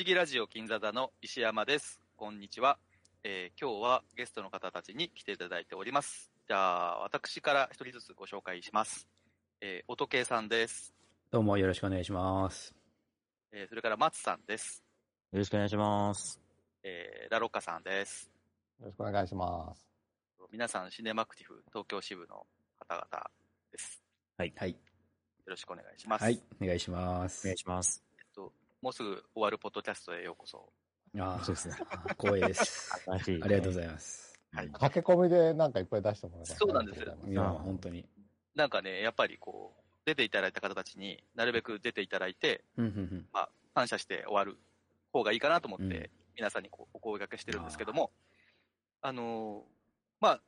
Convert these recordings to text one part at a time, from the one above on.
思議ラジオ金座座の石山です。こんにちは。今日はゲストの方たちに来ていただいております。じゃあ、私から一人ずつご紹介します。音圭さんです。どうもよろしくお願いします。それから松さんです。よろしくお願いします。ラロッカさんです。よろしくお願いします。皆さん、シネマクティフ東京支部の方々です。はい。はい。よろしくお願いします。はい。お願いします。お願いします。もうすぐ終わるポッドキャストへようこそ。ああ、そうですね。光栄です。しいね、ありがとうございます。はい、駆け込みでなんかいっぱい出してもらえた。そうなんですよ。いや、本当に。なんかね、やっぱりこう、出ていただいた方たちになるべく出ていただいて、まあ、感謝して終わる方がいいかなと思って、皆さんにこうお声掛けしてるんですけども、まあ、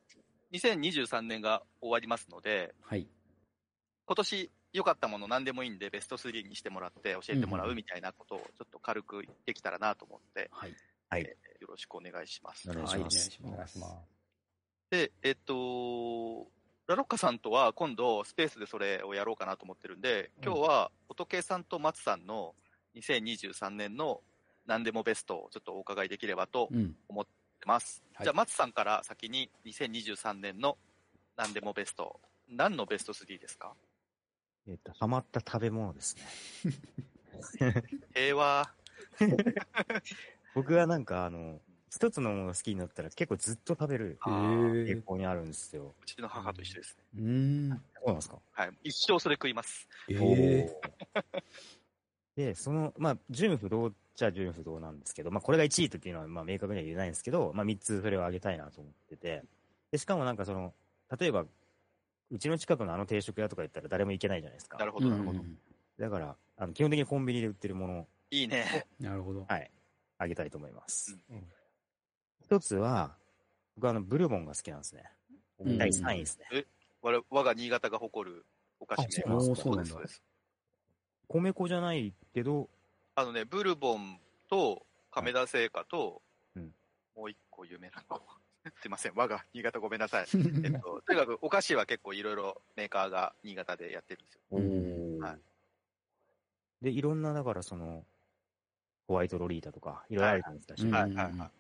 2023年が終わりますので、はい、今年、良かったもの何でもいいんでベスト3にしてもらって教えてもらうみたいなことをちょっと軽くできたらなと思って、よろしくお願いします。お願いします。で、ラロッカさんとは今度スペースでそれをやろうかなと思ってるんで、今日は音圭さんと松さんの2023年の何でもベストをちょっとお伺いできればと思ってます。じゃあ松さんから先に2023年の何でもベスト、何のベスト3ですか？ハマった食べ物ですね。平和。僕はなんか一つのものが好きになったら結構ずっと食べる傾向にあるんですよ。うちの母と一緒ですね。そうなんですか。はい。一生それ食います。で、その、まあ、純不動っちゃ純不動なんですけど、まあ、これが1位というのは、まあ、明確には言えないんですけど、まあ、3つそれをあげたいなと思ってて、で、しかもなんかその、例えば、うちの近くのあの定食屋とか行ったら誰も行けないじゃないですか。なるほど、なるほど。だから、基本的にコンビニで売ってるもの。いいね。なるほど。はい。あげたいと思います。一つは、僕はブルボンが好きなんですね。第3位ですね。我が新潟が誇るお菓子名。そうです、そうです。米粉じゃないけど、ブルボンと亀田製菓と、もう一個有名なの。すいません、我が新潟ごめんなさい。とにかくお菓子は結構いろいろメーカーが新潟でやってるんですよ。はい、で、いろんな、だからその、ホワイトロリータとか、いろいろあるじゃないですか。はいはいはい。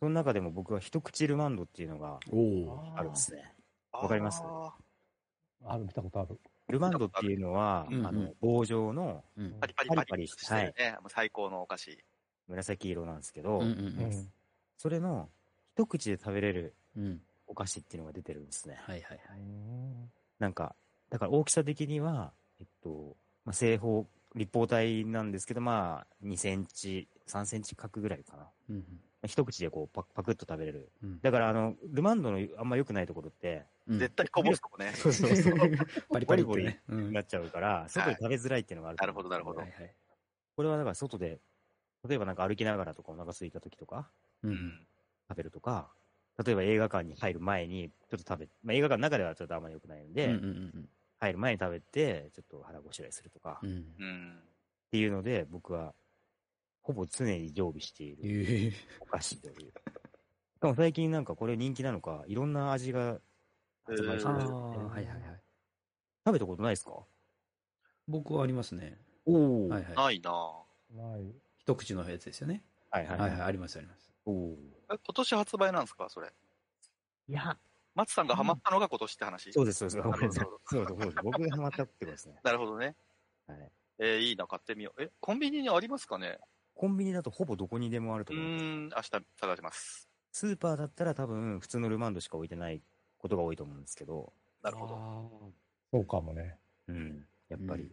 その中でも僕は一口ルマンドっていうのがあるんですね。わかります？ある、見たことある。ルマンドっていうのは、棒状の、パリパリパリしてるね。最高のお菓子。紫色なんですけど、それの、一口で食べれるお菓子っていうのが出てるんですね。はいはいはい。なんか、だから大きさ的には、まあ、正方、立方体なんですけど、まあ、2センチ、3センチ角ぐらいかな。一口でこう、パクッと食べれる。だから、ルマンドのあんま良くないところって、絶対こぼすとこね。そうそうそう。バリバリボリになっちゃうから、外で食べづらいっていうのがある。なるほど、なるほど。これはだから外で、例えばなんか歩きながらとかお腹空いた時とか、食べるとか、例えば映画館に入る前にちょっと食べ、まあ、映画館の中ではちょっとあんまり良くないので、入る前に食べてちょっと腹ごしらえするとか、っていうので僕はほぼ常に常備しているお菓子という。しかも最近なんかこれ人気なのかいろんな味が発売してるんですよね。食べたことないですか？僕はありますね。おお、はいはい、ないな。ない。一口のやつですよね。はいはいはい、ありますあります。おお。今年発売なんですかそれ？いや、松さんがハマったのが今年って話。そうですそうです。僕がハマったってことですね。なるほどね。いいな、買ってみよう。コンビニにありますかね？コンビニだとほぼどこにでもあると思います。明日探します。スーパーだったら多分普通のルマンドしか置いてないことが多いと思うんですけど。なるほど、そうかもね。やっぱり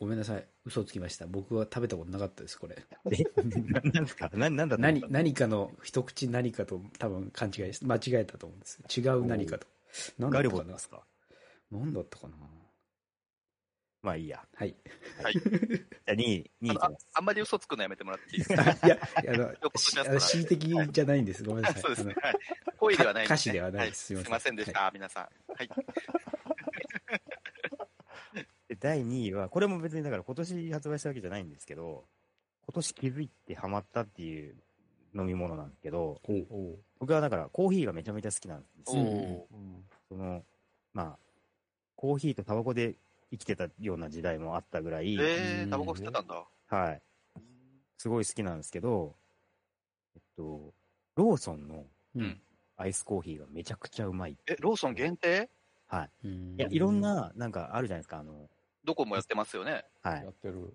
ごめんなさい。嘘つきました。僕は食べたことなかったです、これ。何ですか？何かの一口何かと多分勘違いして、間違えたと思うんです。違う何かと。ガリボンですか？何だったかな？まあいいや。はい。はい。じゃあ2位、2位。あんまり嘘つくのやめてもらっていいですか？いや、恣意的じゃないんです。ごめんなさい。そうですね。行為ではないです。歌詞ではないです。すいませんでした、皆さん。はい。第2位は、これも別にだから今年発売したわけじゃないんですけど、今年気づいてハマったっていう飲み物なんですけど、僕はだからコーヒーがめちゃめちゃ好きなんですよ。その、まあ、コーヒーとタバコで生きてたような時代もあったぐらい。タバコ吸ってたんだ。はい。すごい好きなんですけど、ローソンのアイスコーヒーがめちゃくちゃうまい、うん、ローソン限定？はい。いや、いろんな、なんかあるじゃないですか、どこもやってますよね。はい。やってる。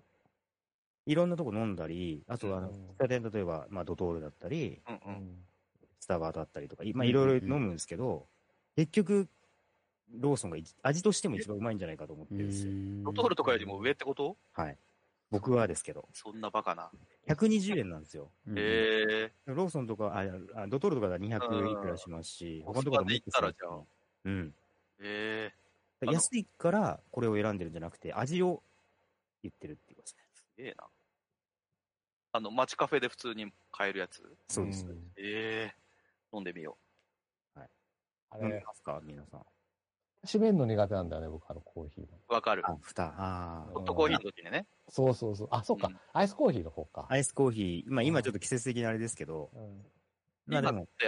いろんなとこ飲んだり、あと例えば、まあ、ドトールだったり、うんうん、スタバだったりとか、まあ、いろいろ飲むんですけど、うんうん、結局、ローソンが味としても一番うまいんじゃないかと思ってるんですよ。ドトールとかよりも上ってこと？はい。僕はですけど。そんなバカな。120円なんですよ。へぇ、うん、ローソンとか、ドトールとかだ200いくらしますし、他のところでも。行ったらじゃあ。うん。へぇ、安いからこれを選んでるんじゃなくて、味を言ってるってことですね。すげえな。街カフェで普通に買えるやつ？そうです。へぇ、飲んでみよう。はい。飲みますか、皆さん。閉めるの苦手なんだよね、僕、コーヒー。わかる。蓋。ホットコーヒーの時にね。そうそうそう。あ、そうか、うん。アイスコーヒーの方か。アイスコーヒー。まあ、今ちょっと季節的なあれですけど。うん、今って、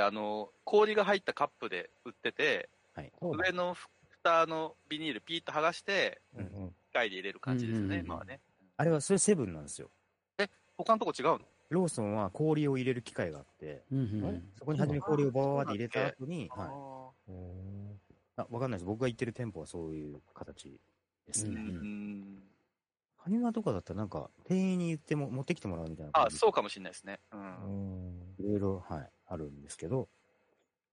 氷が入ったカップで売ってて、はい、上の蓋のビニールピーッと剥がして、うんうん、機械で入れる感じですよね、うんうん、今はね。あれは、それセブンなんですよ。他のとこ違うの？ローソンは氷を入れる機械があって、うんうん、そこに初め氷をバーって入れた後に、はい。わかんないです。僕が行ってる店舗はそういう形ですね。埴輪とかだったらなんか店員に言っても持ってきてもらうみたいな感じ。あ、そうかもしれないですね。いろいろ、はい、あるんですけど、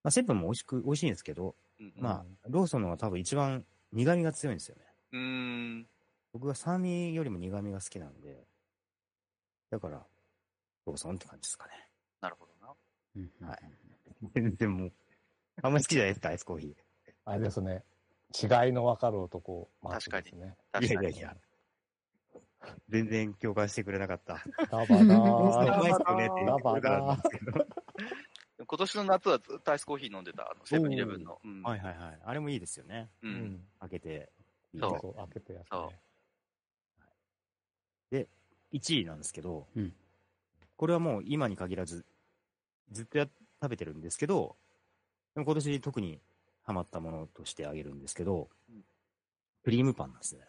まあ、セブンも美味しいんですけど、うんうん、まあローソンのは多分一番苦味が強いんですよね。僕は酸味よりも苦味が好きなんで、だからローソンって感じですかね。なるほどな。うん、はい。全然もうあんまり好きじゃないですかアイスコーヒー。あれですね、違いの分かる男、ね、確かに。いや、全然共感してくれなかった。ダバダー。今年の夏はずっとアイスコーヒー飲んでた、セブンイレブンの、うん。はいはいはい。あれもいいですよね。うん、開けて。そう、開けてやって、ね。で、1位なんですけど、うん、これはもう今に限らず、ずっと食べてるんですけど、でも今年特に、ハマったものとしてあげるんですけど、クリームパンなんですね。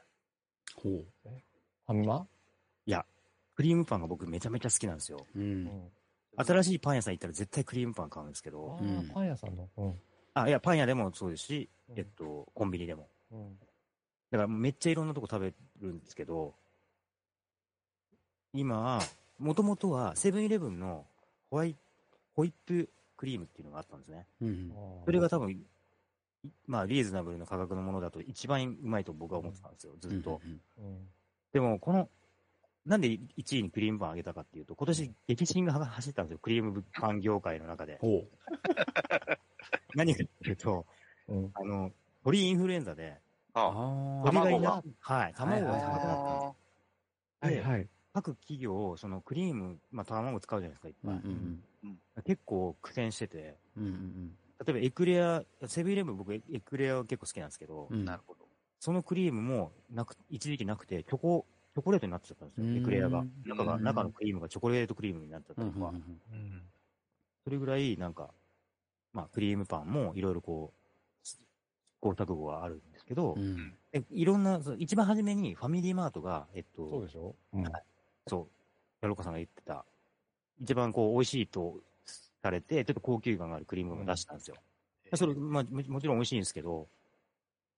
ほう。ファミマ？いや、クリームパンが僕めちゃめちゃ好きなんですよ。うん、新しいパン屋さん行ったら絶対クリームパン買うんですけど。うん、パン屋さんの、うん、いや、パン屋でもそうですし、コンビニでも、うん。だからめっちゃいろんなとこ食べるんですけど、今、もともとはセブンイレブンのホイップクリームっていうのがあったんですね。うん、それが多分、まあ、リーズナブルな価格のものだと一番うまいと僕は思ってたんですよ、ずっと。うんうんうん、でも、なんで1位にクリームパンあげたかっていうと、今年激震が走ったんですよ、クリームパン業界の中で。ほう何かっていうと、うん、鳥インフルエンザで、鳥がいな、はい、卵が高くなったんです。はいはい、各企業、そのクリーム、まあ、卵使うじゃないですか、いっぱい。うんうんうん、結構苦戦してて、うんうんうん例えばエクレア、セブンイレブン僕エクレアは結構好きなんですけど、うん、なるほどそのクリームも一時期なくてチョコレートになっちゃったんですよ、エクレアが。中のクリームがチョコレートクリームになっちゃったとか、うんうん、それぐらいなんか、まあ、クリームパンもいろいろこう、試行錯誤があるんですけど、うん、いろんな、一番初めにファミリーマートが、そうでしょ、うん、そう、やろかさんが言ってた、一番こう、美味しいと、されて、ちょっと高級感があるクリームも出したんですよ。うん、それ、まあ、もちろん美味しいんですけど、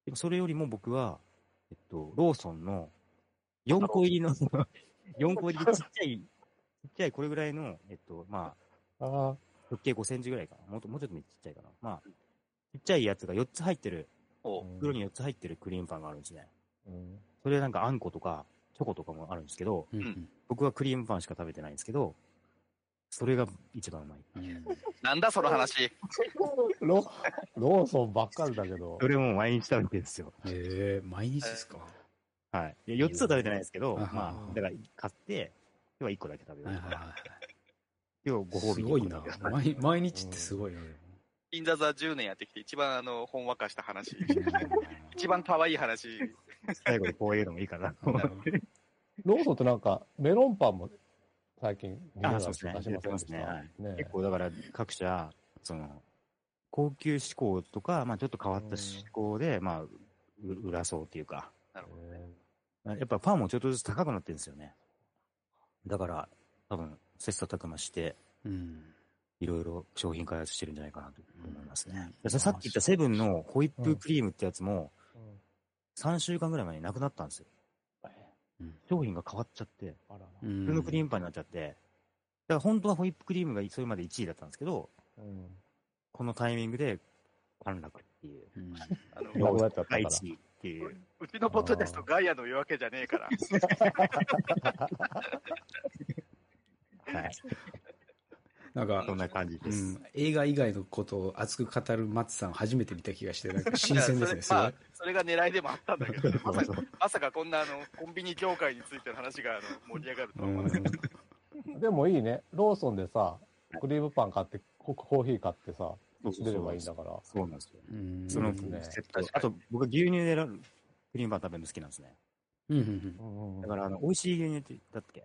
でもそれよりも僕は、ローソンの4個入りの、4個入りでちっちゃいこれぐらいの、まあ、直径5センチぐらいかな。もうちょっとちっちゃいかな。まあ、ちっちゃいやつが4つ入ってる、袋に4つ入ってるクリームパンがあるんですね。うん、それなんかあんことか、チョコとかもあるんですけど、うん、僕はクリームパンしか食べてないんですけど、それが一番うまい。なんだその話。ローソンばっかりだけど。それも毎日食べてるんですよ。へえ、毎日ですか。はい。4つは食べてないですけど、まあ、だから買って、今日は1個だけ食べよう。今日ご褒美。すごいな。毎日ってすごいよね。銀座座10年やってきて、一番ほんわかした話。一番可愛い話。最後にこういうのもいいかな。ローソンってなんか、メロンパンも、最近結構だから各社その高級志向とか、まあ、ちょっと変わった志向で、まあ、売らそうっていうかなるほど、ね、やっぱパンもちょっとずつ高くなってるんですよね。だから多分切磋琢磨して、うん、いろいろ商品開発してるんじゃないかなと思いますね、うん、さっき言ったセブンのホイップクリームってやつも3週間ぐらい前になくなったんですよ、うん、商品が変わっちゃって普通のクリームパンになっちゃって、だから本当はホイップクリームがそれまで1位だったんですけど、うん、このタイミングで陥落っていう、うん、第1位っていう。うちのポッドキャストガイアの夜明けじゃねえからはい、なんかそんな感じです、うん、映画以外のことを熱く語る松さん初めて見た気がして、なんか新鮮ですね。まあ、それが狙いでもあったんだけど、ね、まさかこんなコンビニ業界についての話が盛り上がるとは思わなかったでもいいね、ローソンでさクリームパン買ってコーヒー買ってさ出ればいいんだから。そうなんですよ、うん、そのね、あと僕は牛乳でクリームパン食べるの好きなんですね、うんうんうん、だから美味しい牛乳ってだっけ、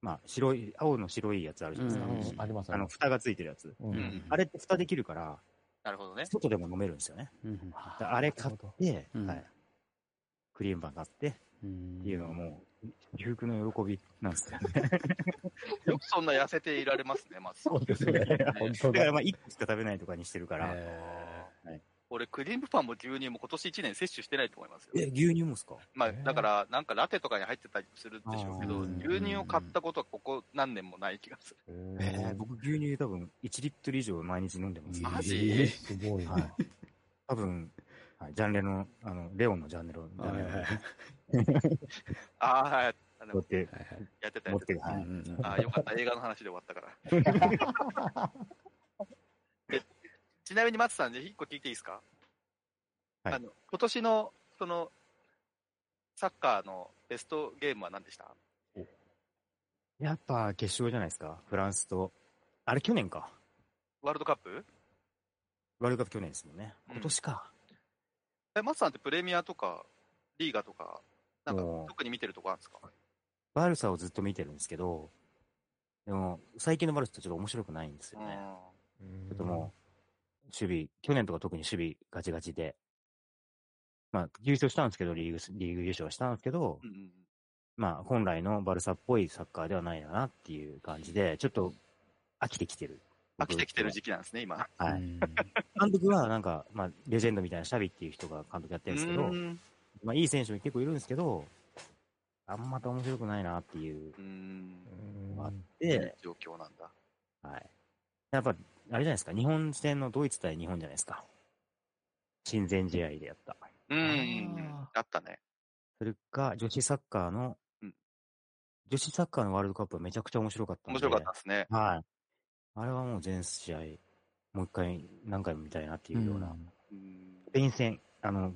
まあ、白い、青の白いやつあるじゃないですか。うんうん、ありますね。蓋がついてるやつ。うんうん、あれって蓋できるから、なるほどね。外でも飲めるんですよね。うんうん、あれ買って、うん、はい、クリームパン買って、っていうのはもう、至福の喜びなんですよね。よくそんな痩せていられますね、まず。そうですね。だからまあ、1個しか食べないとかにしてるから。はい、俺、クリームパンも牛乳も今年1年摂取してないと思いますよ。牛乳もですか？まあ、だから、なんかラテとかに入ってたりするでしょうけど、牛乳を買ったことはここ何年もない気がする。僕、牛乳多分1リットル以上毎日飲んでます。マジ？すごいな、はい。多分、ジャンレの、レオンのジャンレの。ああ、持って、やってたやつ。ああ、よかった。映画の話で終わったから。ちなみに松さん、1個聞いていいですか？はい。今年の、サッカーのベストゲームは何でした？やっぱ決勝じゃないですか。フランスと。あれ去年か。ワールドカップ去年ですもんね。今年か。松さんってプレミアとか、リーガとか、なんか特に見てるとこあるんですか？バルサをずっと見てるんですけど、でも、最近のバルサってちょっと面白くないんですよね。ちょっともう、守備、去年とか特に守備ガチガチで、まあ、優勝したんですけど、リーグ優勝はしたんですけど、うんうん、まあ、本来のバルサっぽいサッカーではないなっていう感じで、ちょっと飽きてきてる時期なんですね、今。はい。監督はなんか、まあ、レジェンドみたいなシャビっていう人が監督やってるんですけど、まあ、いい選手も結構いるんですけど、あんまた面白くないなっていうのがあって、状況なんだ。はい。やっぱ、あれじゃないですか、日本戦のドイツ対日本じゃないですか。親善試合でやった。あったね。それか、女子サッカーのワールドカップはめちゃくちゃ面白かったんで。面白かったですね。はい。あれはもう全試合、もう一回何回も見たいなっていうような。スペイン戦、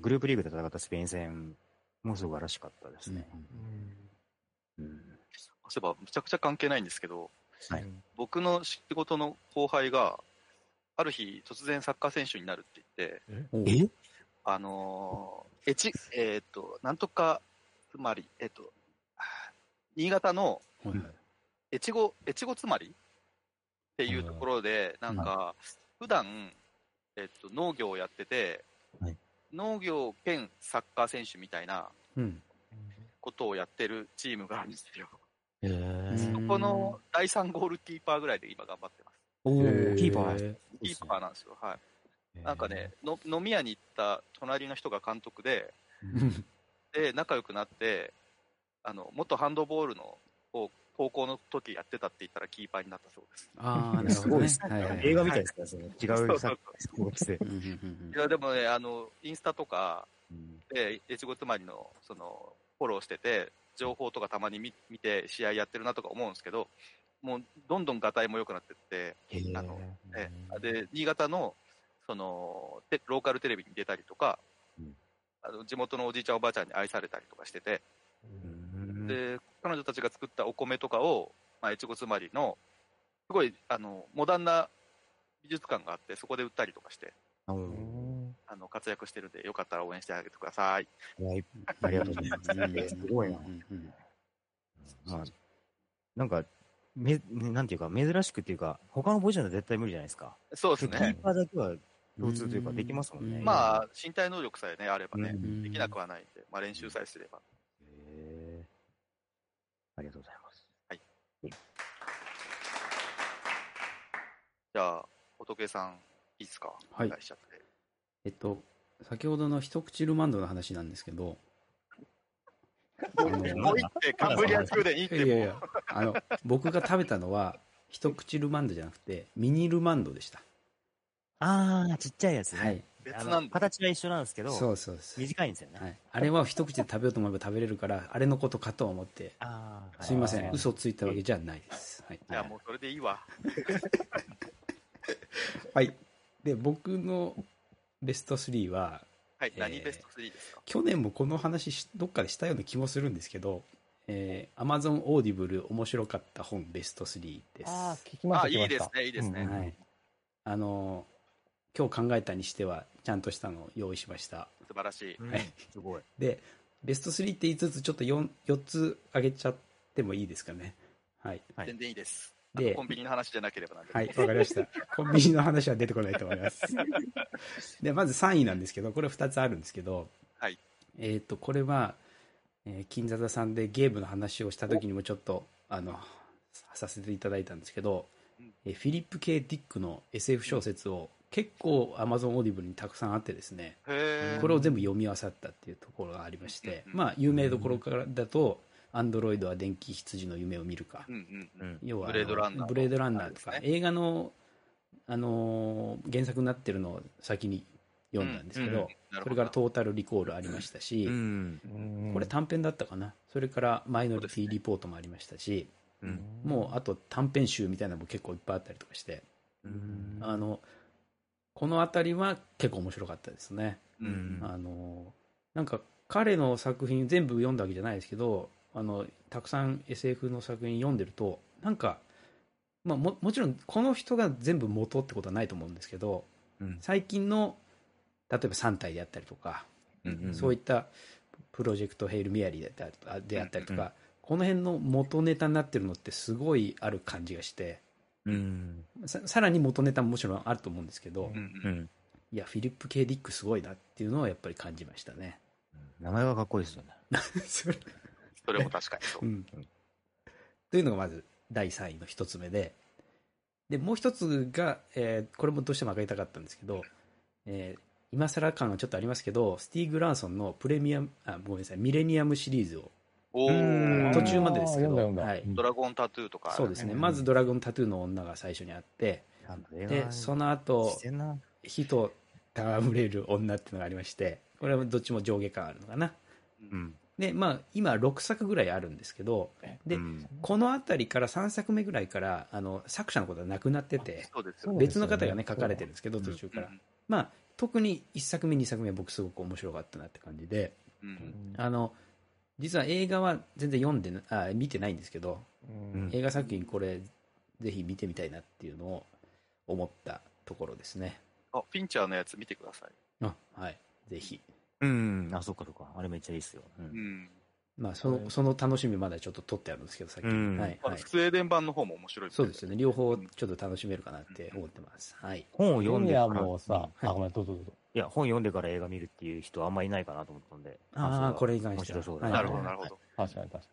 グループリーグで戦ったスペイン戦もすばらしかったですね。そういえば、めちゃくちゃ関係ないんですけど、はい、僕の仕事の後輩がある日突然サッカー選手になるって言って、なんとかつまり新潟の越後つまりっていうところで、なんか普段農業をやってて、はい、農業兼サッカー選手みたいなことをやってるチームがあるんですよ。そこの第3ゴールキーパーぐらいで今頑張ってます。キーパーなんですよ。はい、なんかね、飲み屋に行った隣の人が監督でで仲良くなって、元ハンドボールの高校の時やってたって言ったらキーパーになったそうです。ああ、すごいですね。映画みたいですから、ね、違うサッカー。いやでもね、インスタとかで越後妻のフォローしてて、情報とかたまに見て試合やってるなとか思うんですけど、もうどんどんガタイも良くなってって、で新潟のローカルテレビに出たりとか、地元のおじいちゃんおばあちゃんに愛されたりとかしてて、で彼女たちが作ったお米とかを、まあ、越後妻有のすごいモダンな美術館があって、そこで売ったりとかして。活躍してるんで、よかったら応援してあげてください。ありがとうございます。すごいな。まあ、なんかなんていうか、珍しくっていうか、他のポジションは絶対無理じゃないですか。そうですね。キーパーだけは共通というかできますもんね。まあ、身体能力さえね、あればね、できなくはないんで、まあ練習さえすれば。ありがとうございます。はい。じゃあ仏さんいいですか、はい、お願いしちゃって。先ほどの一口ルマンドの話なんですけどもういってカンブリア宮殿いってもいやいや僕が食べたのは一口ルマンドじゃなくてミニルマンドでした。ああ、ちっちゃいやつね、はい、別なんだ。形は一緒なんですけど、そうそうそう、短いんですよね、はい、あれは一口で食べようと思えば食べれるからあれのことかと思って、あ、すいません、嘘ついたわけじゃないです、はい、いやもうそれでいいわはいで、僕のベスト3は、はい、何ベスト3ですか。去年もこの話どっかでしたような気もするんですけど、Amazon Audible 面白かった本ベスト3です。あ、聞きました。あ、いいですね、いいですね、うん、はい、今日考えたにしてはちゃんとしたのを用意しました。素晴らしい、はい、すごい。で、ベスト3って言いつつちょっと 4つ上げちゃってもいいですかね、はい、全然いいです。で、コンビニの話じゃなければなんで、はい、わかりました。コンビニの話は出てこないと思いますで、まず3位なんですけど、これ2つあるんですけど、はい、これは、金沢さんでゲームの話をした時にもちょっとさせていただいたんですけど、フィリップ・K・ディックの SF 小説を結構 Amazon オーディブルにたくさんあってですね、これを全部読み漁ったっていうところがありまして、まあ、有名どころからだとアンドロイドは電気羊の夢を見るか、うんうんうん、要はブレードランナーとか、ね、映画の、原作になってるのを先に読んだんですけど、うんうん、なるほど、それからトータルリコールありましたし、うんうん、これ短編だったかな。それからマイノリティリポートもありましたし、うん、もうあと短編集みたいなのも結構いっぱいあったりとかして、うん、この辺りは結構面白かったですね、うん、なんか彼の作品全部読んだわけじゃないですけど、たくさん SF の作品読んでるとなんか、まあ、もちろんこの人が全部元ってことはないと思うんですけど、うん、最近の例えば3体であったりとか、うんうん、そういったプロジェクトヘイルミアリーであったりとか、うんうん、この辺の元ネタになってるのってすごいある感じがして、うん、さらに元ネタももちろんあると思うんですけど、うんうん、いやフィリップ・K・ディックすごいなっていうのはやっぱり感じましたね。名前はかっこいいですよねそれも確かにそう、うん、というのがまず第3位の一つ目で、もう一つが、これもどうしても上げたかったんですけど、今更感はちょっとありますけど、スティーグ・ラーソンのミレニアムシリーズを途中までですけど、はい、ドラゴンタトゥーとか、そうですね、まずドラゴンタトゥーの女が最初にあって、でその後火と戯れる女っていうのがありまして、これはどっちも上下感あるのかな、うん、で、まあ、今6作ぐらいあるんですけど、で、うん、この辺りから3作目ぐらいから作者のことはなくなってて、別の方がね書かれてるんですけど、途中から、うん、まあ、特に1作目2作目は僕すごく面白かったなって感じで、うん、実は映画は全然見てないんですけど、うん、映画作品これぜひ見てみたいなっていうのを思ったところですね。あ、フィンチャーのやつ見てください。あ、はい、ぜひ。うん、あ、そっかそっか、あれめっちゃいいですよ。うん。うん、まあその楽しみまだちょっと取ってあるんですけど、さっき、うん、はい、はい。スウェーデン版の方も面白い。そうですよね。両方ちょっと楽しめるかなって思ってます。うん、はい。本を読んでからもさ、はい、あ、ごめん、どうぞ。いや、本読んでから映画見るっていう人はあんまりいないかなと思ったんで、ああ、これに関しては面白そうだ、はい、なるほどなるほど、確かに確かに。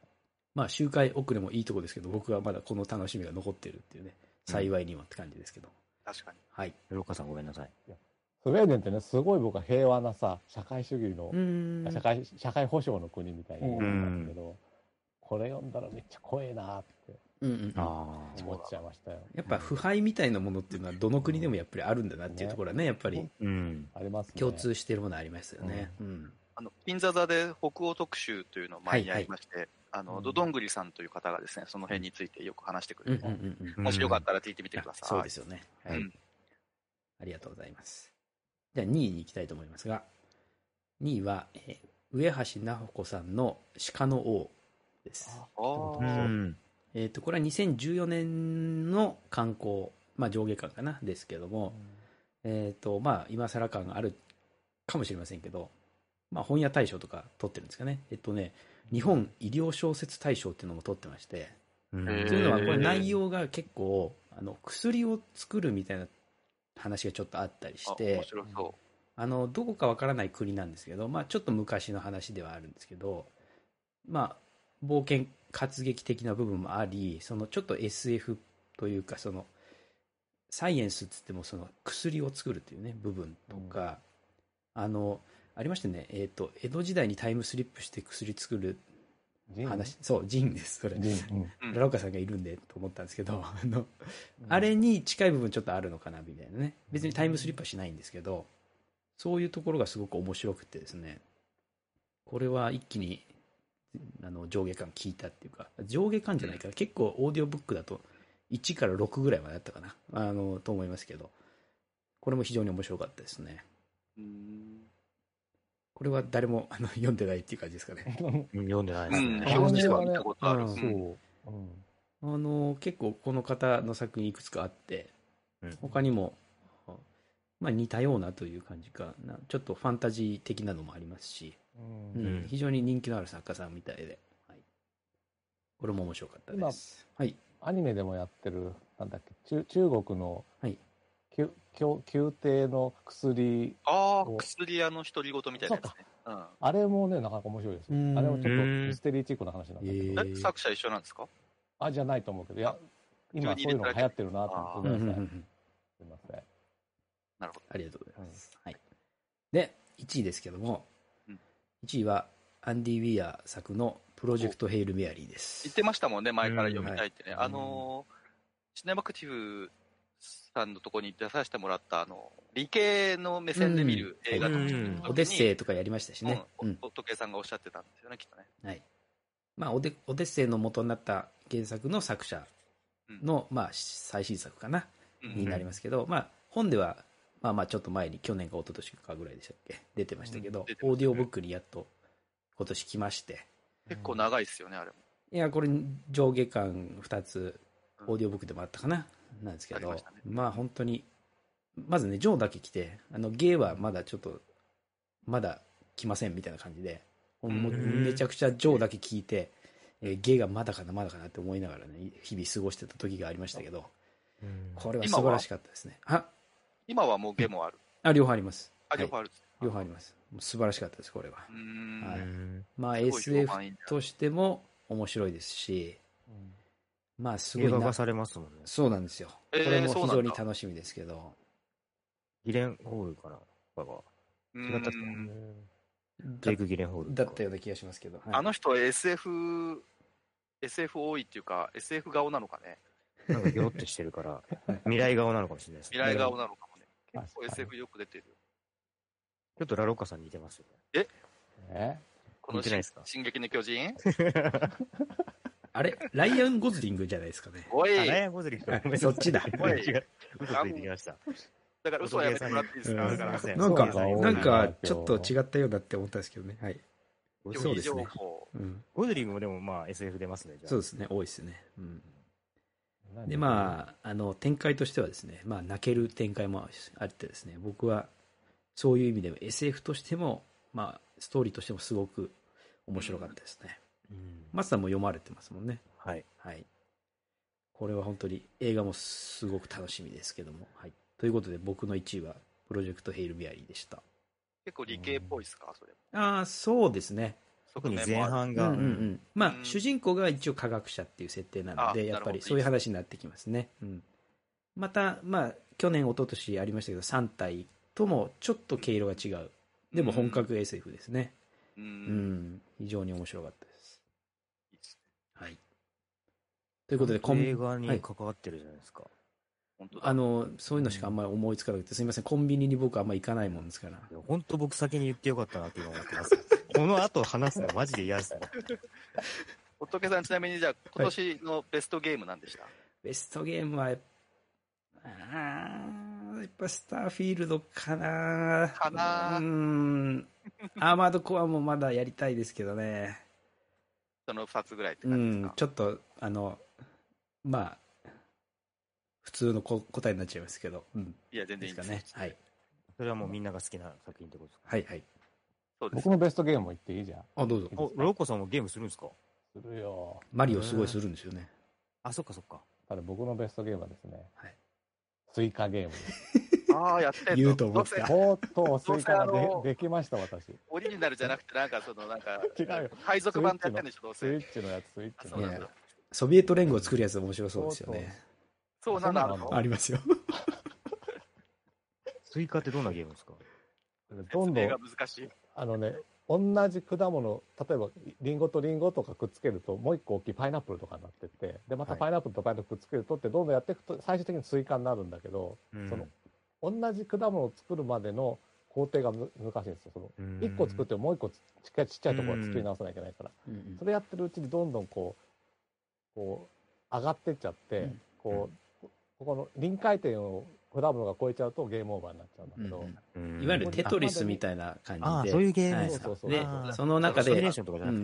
まあ周回遅れもいいとこですけど、僕はまだこの楽しみが残ってるっていうね、幸いにもって感じですけど、うん、確かに、はい。ロッカさんごめんなさい。いや、スウェーデンってね、すごい僕は平和なさ、社会主義の社会保障の国みたいなのなんだけど、これ読んだらめっちゃ怖えなって。うんうん、あ、思っちゃいましたよ。やっぱ腐敗みたいなものっていうのはどの国でもやっぱりあるんだなっていうところはね、やっぱり共通しているものありますよね。うんうん、銀座座で北欧特集というのを前にやりまして、はいはい、ドドングリさんという方がですね、その辺についてよく話してくれて、うんうんうん、もしよかったら聞いてみてください。そうですよね、はい、うん。ありがとうございます。じゃあ2位に行きたいと思いますが、2位は、上橋菜穂子さんの鹿の王です。これは2014年の刊行、まあ、上下巻かなですけども、うん、まあ、今更感があるかもしれませんけど、まあ、本屋大賞とか取ってるんですかね。日本医療小説大賞っていうのも取ってまして、というのはこれ内容が結構薬を作るみたいな話がちょっとあったりして、面白そう。どこかわからない国なんですけど、まあ、ちょっと昔の話ではあるんですけど、まあ、冒険活劇的な部分もあり、そのちょっと SF というか、そのサイエンスっつってもその薬を作るというね部分とか、うん、ありましたね、江戸時代にタイムスリップして薬作る話、そうジンですそれ、うん、ラロカさんがいるんでと思ったんですけど、うん、あれに近い部分ちょっとあるのかなみたいなね。別にタイムスリップはしないんですけど、そういうところがすごく面白くてですね、これは一気に上下巻聞いたっていうか、上下巻じゃないから、結構オーディオブックだと1から6ぐらいまであったかなと思いますけど、これも非常に面白かったですね。これは誰も読んでないっていう感じですかね。読んでないですね。表紙は見たことある。結構この方の作品いくつかあって、他にも、まあ、似たようなという感じかな、ちょっとファンタジー的なのもありますし、うん、非常に人気のある作家さんみたいで、はい、これも面白かったです。今、はい、アニメでもやってるなんだっけ、中国の、はい、宮廷の薬、薬屋の独り言みたいなやつね。うん、あれもねなかなか面白いです。あれもちょっとミステリーチックな話なんだけど、作者一緒なんですか？あ、じゃないと思うけど、いや今そういうのが流行ってるなと思ってください。すみません。なるほど、ありがとうございます、はい、で1位ですけども、1位はアンディ・ウィアー作のプロジェクトヘイル・メアリーです。言ってましたもんね、前から読みたいってね、はい、シネマクティブさんのとこに出させてもらった理系の目線で見る映画とか、オデッセイとかやりましたしね、時計さんがおっしゃってたんですよね、きっとね、はい。まあ、オデッセイの元になった原作の作者の、まあ、最新作かな、になりますけど、まあ、本ではまあ、まあちょっと前に去年か一昨年かぐらいでしたっけ、出てましたけど、オーディオブックにやっと今年来まして、結構長いですよねあれも。いやこれ上下巻2つオーディオブックでもあったかな、なんですけど、 まあ本当にまずねジョーだけ来て、ゲーはまだちょっとまだ来ませんみたいな感じで、めちゃくちゃジョーだけ聞いて、ゲーがまだかなまだかなって思いながらね日々過ごしてた時がありましたけど、これは素晴らしかったですね。今はもうゲームある、両方あります。両方ある、両方あります。素晴らしかったです、これは。まあ SF としても面白いですし、まあすごい映画化されますもんね。そうなんですよ、これも非常に楽しみですけど、ギレンホールかな、違ったっけ、ジェイク・ギレンホールだったような気がしますけど、あの人は SF 多いっていうか SF 顔なのかね、なんかギョロってしてるから未来顔なのかもしれないです。未来顔なのかもね。結構 SF よく出てる。ちょっとラロッカさん似てますよね。この進撃の巨人あれライアン・ゴズリングじゃないですかね。おいライアン・ゴズリングそっちだ。おい嘘ついてきました。だから嘘はやめてもらっていいですか。なんかちょっと違ったようだって思ったんですけどね。はい、そうですね。ゴズリングもでもまあ SF 出ますね。そうですね、多いですね。でまあ、展開としてはですね、まあ、泣ける展開もあってですね、僕はそういう意味でも SF としても、まあ、ストーリーとしてもすごく面白かったですね。松さんも読まれてますもんね。はい、はい、これは本当に映画もすごく楽しみですけども、はい、ということで僕の1位はプロジェクトヘイル・メアリーでした。結構理系っぽいですか、それ。そうですね、特に前半が、まあ主人公が一応科学者っていう設定なので、やっぱりそういう話になってきますね。また、まあ去年一昨年ありましたけど、3体ともちょっと毛色が違う、でも本格 SF ですね。非常に面白かったです。はい、ということで映画に関わってるじゃないですか。そういうのしかあんまり思いつかなくて、すみません、コンビニに僕あんまり行かないもんですから。本当僕先に言ってよかったなって今思ってますこの後話すのマジで嫌ですね仏さん、ちなみにじゃあ今年のベストゲームなんでした？ベストゲームはやっぱスターフィールドかな。アーマードコアもまだやりたいですけどねその2つぐらいって感じですか？ちょっとまあ普通の答えになっちゃいますけど、いや全然いいですかね。はい、それはもうみんなが好きな作品ってことですか？はいはい、そうです。僕のベストゲームも言っていいじゃん。どうぞ。ロコさんもゲームするんですか？するよ。マリオすごいするんですよね。そっかそっか。ただ僕のベストゲームはですね、スイカゲームです。やってる。言うと思って。とうとうスイカができました私。オリジナルじゃなくてなんか違うよ。海賊版ってやってるんでしょ、どうせ。スイッチのやつ。ソビエト連合を作るやつ面白そうですよね。そうなんだ。ありますよ。スイカってどんなゲームですか？どんどんが難しい。同じ果物、例えばリンゴとリンゴとかくっつけるともう一個大きいパイナップルとかになってって、でまたパイナップルとパイナップルくっつけるとってどんどんやっていくと最終的にスイカになるんだけど、うん、その同じ果物を作るまでの工程が難しいんですよ。その1個作ってももう1個ちっちゃいところを作り直さなきゃいけないから、うん、それやってるうちにどんどんこう上がってっちゃって、うん、ここの臨界点を果物が超えちゃうとゲームオーバーになっちゃうんだけど、うんうん、いわゆるテトリスみたいな感じで、ああそういうゲームですか。でその中で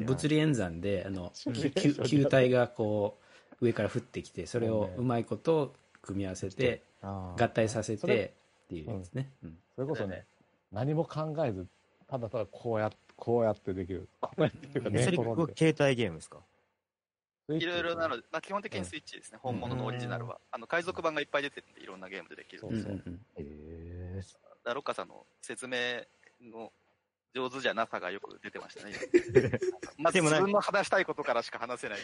物理演算で球体がこう上から降ってきて、それをうまいこと組み合わせて合体させてっていうですね、うん、それこそね、何も考えずただただこうやってできる、こうやっていうかね、それ携帯ゲームですか。いろいろなので、まあ、基本的にスイッチですね、本物のオリジナルは。海賊版がいっぱい出てるんで、いろんなゲームでできるんですよ。ロッカさんの説明の上手じゃなさがよく出てましたね。まず自分の話したいことからしか話せない。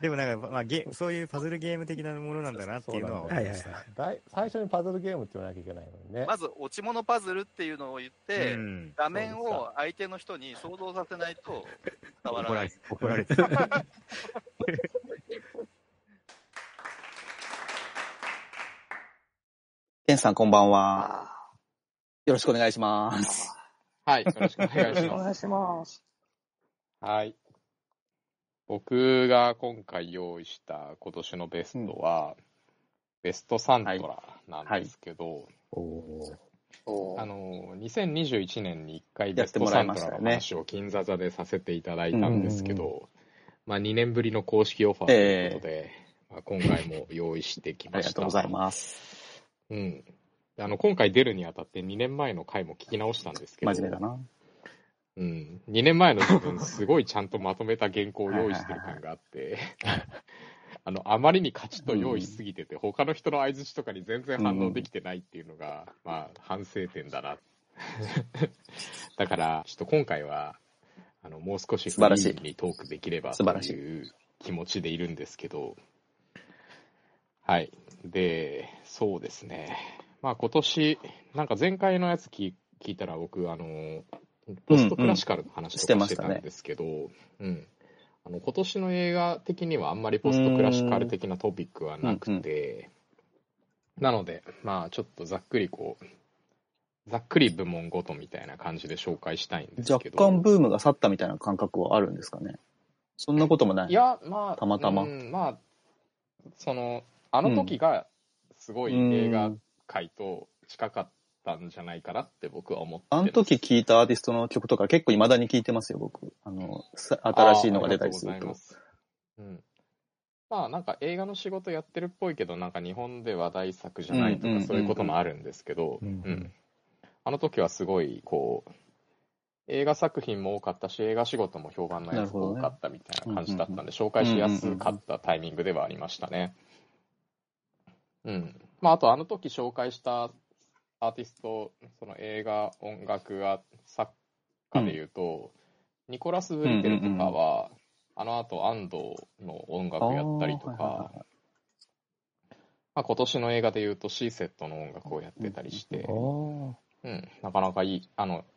でもなんか、まあ、そういうパズルゲーム的なものなんだなっていうのは分かりました。最初にパズルゲームって言わなきゃいけないのね。まず落ち物パズルっていうのを言って、うん、画面を相手の人に想像させないと伝わらない。怒られてケンさん、こんばんは。よろしくお願いします。はい、よろしくお願いします。よろしくお願いします。はい。僕が今回用意した今年のベストは、ベストサントラなんですけど、はいはい、2021年に1回ベストサントラの話を金座座でさせていただいたんですけど、まあ、2年ぶりの公式オファーということで、まあ、今回も用意してきました。ありがとうございます。うん、今回出るにあたって2年前の回も聞き直したんですけど、真面目だな。うん、2年前の自分、すごいちゃんとまとめた原稿を用意してる感があって、あまりにカチッと用意しすぎてて、他の人の相づちとかに全然反応できてないっていうのが、まあ、反省点だな。だから、ちょっと今回は、もう少しフリーにトークできればという気持ちでいるんですけど、はい。で、そうですね。まあ、今年、なんか前回のやつ聞いたら、僕、ポストクラシカルの話とかしてたんですけど、今年の映画的にはあんまりポストクラシカル的なトピックはなくて、なので、まあちょっとざっくり部門ごとみたいな感じで紹介したいんですけど。若干ブームが去ったみたいな感覚はあるんですかね。そんなこともない。いや、まあ、たまたま。まあ、あの時がすごい映画界と近かったんじゃないかなって僕は思ってます。あの時聴いたアーティストの曲とか結構未だに聴いてますよ、僕。新しいのが出たりすると。まあなんか映画の仕事やってるっぽいけど、なんか日本で話題作じゃないとかそういうこともあるんですけど、あの時はすごい映画作品も多かったし、映画仕事も評判のやつも多かったみたいな感じだったんで、紹介しやすかったタイミングではありましたね。まああとあの時紹介したアーティスト、その映画音楽作家でいうと、ニコラス・ブリテルとかは、あと安藤の音楽やったりとか、まあ、今年の映画でいうとシーセットの音楽をやってたりして、なかなかいい、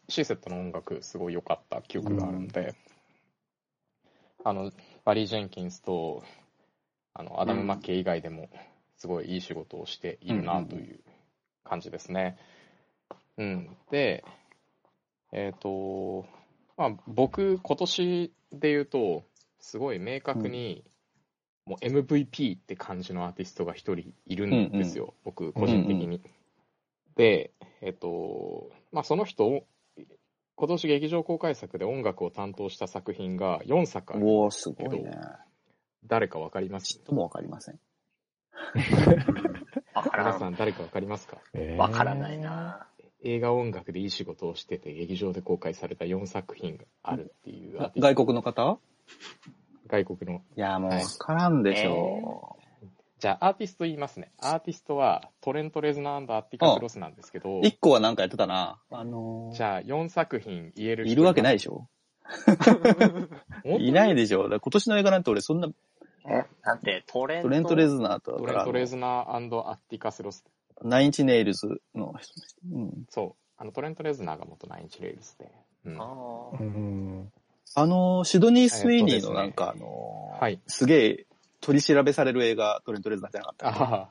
シーセットの音楽すごい良かった記憶があるんで、バリー・ジェンキンスとアダム・マッケイ以外でもすごいいい仕事をしているなという、感じですね。で、まあ、僕今年で言うとすごい明確にもう MVP って感じのアーティストが一人いるんですよ、僕個人的に。で、まあその人今年劇場公開作で音楽を担当した作品が4作あるんですけど、誰かわかります？ちっともわかりません。皆さん誰か分かりますか？分からないな。映画音楽でいい仕事をしてて劇場で公開された4作品があるっていう。外国の方？外国の。いやもう分からんでしょう。じゃあアーティスト言いますね。アーティストはトレント・レズナー&アッティカ・クロスなんですけど。1個はなんかやってたな。じゃあ4作品言える人いるわけないでしょ。いないでしょ。今年の映画なんて俺そんななんてトレズナーとトレントレズナー&アッティカスロスナインチネイルズの人、うん、そうトレントレズナーが元ナインチネイルズで、うん、うんシドニー・スウィーニーのなんかはい、すげえ取り調べされる映画トレントレズナーじゃなかったかな。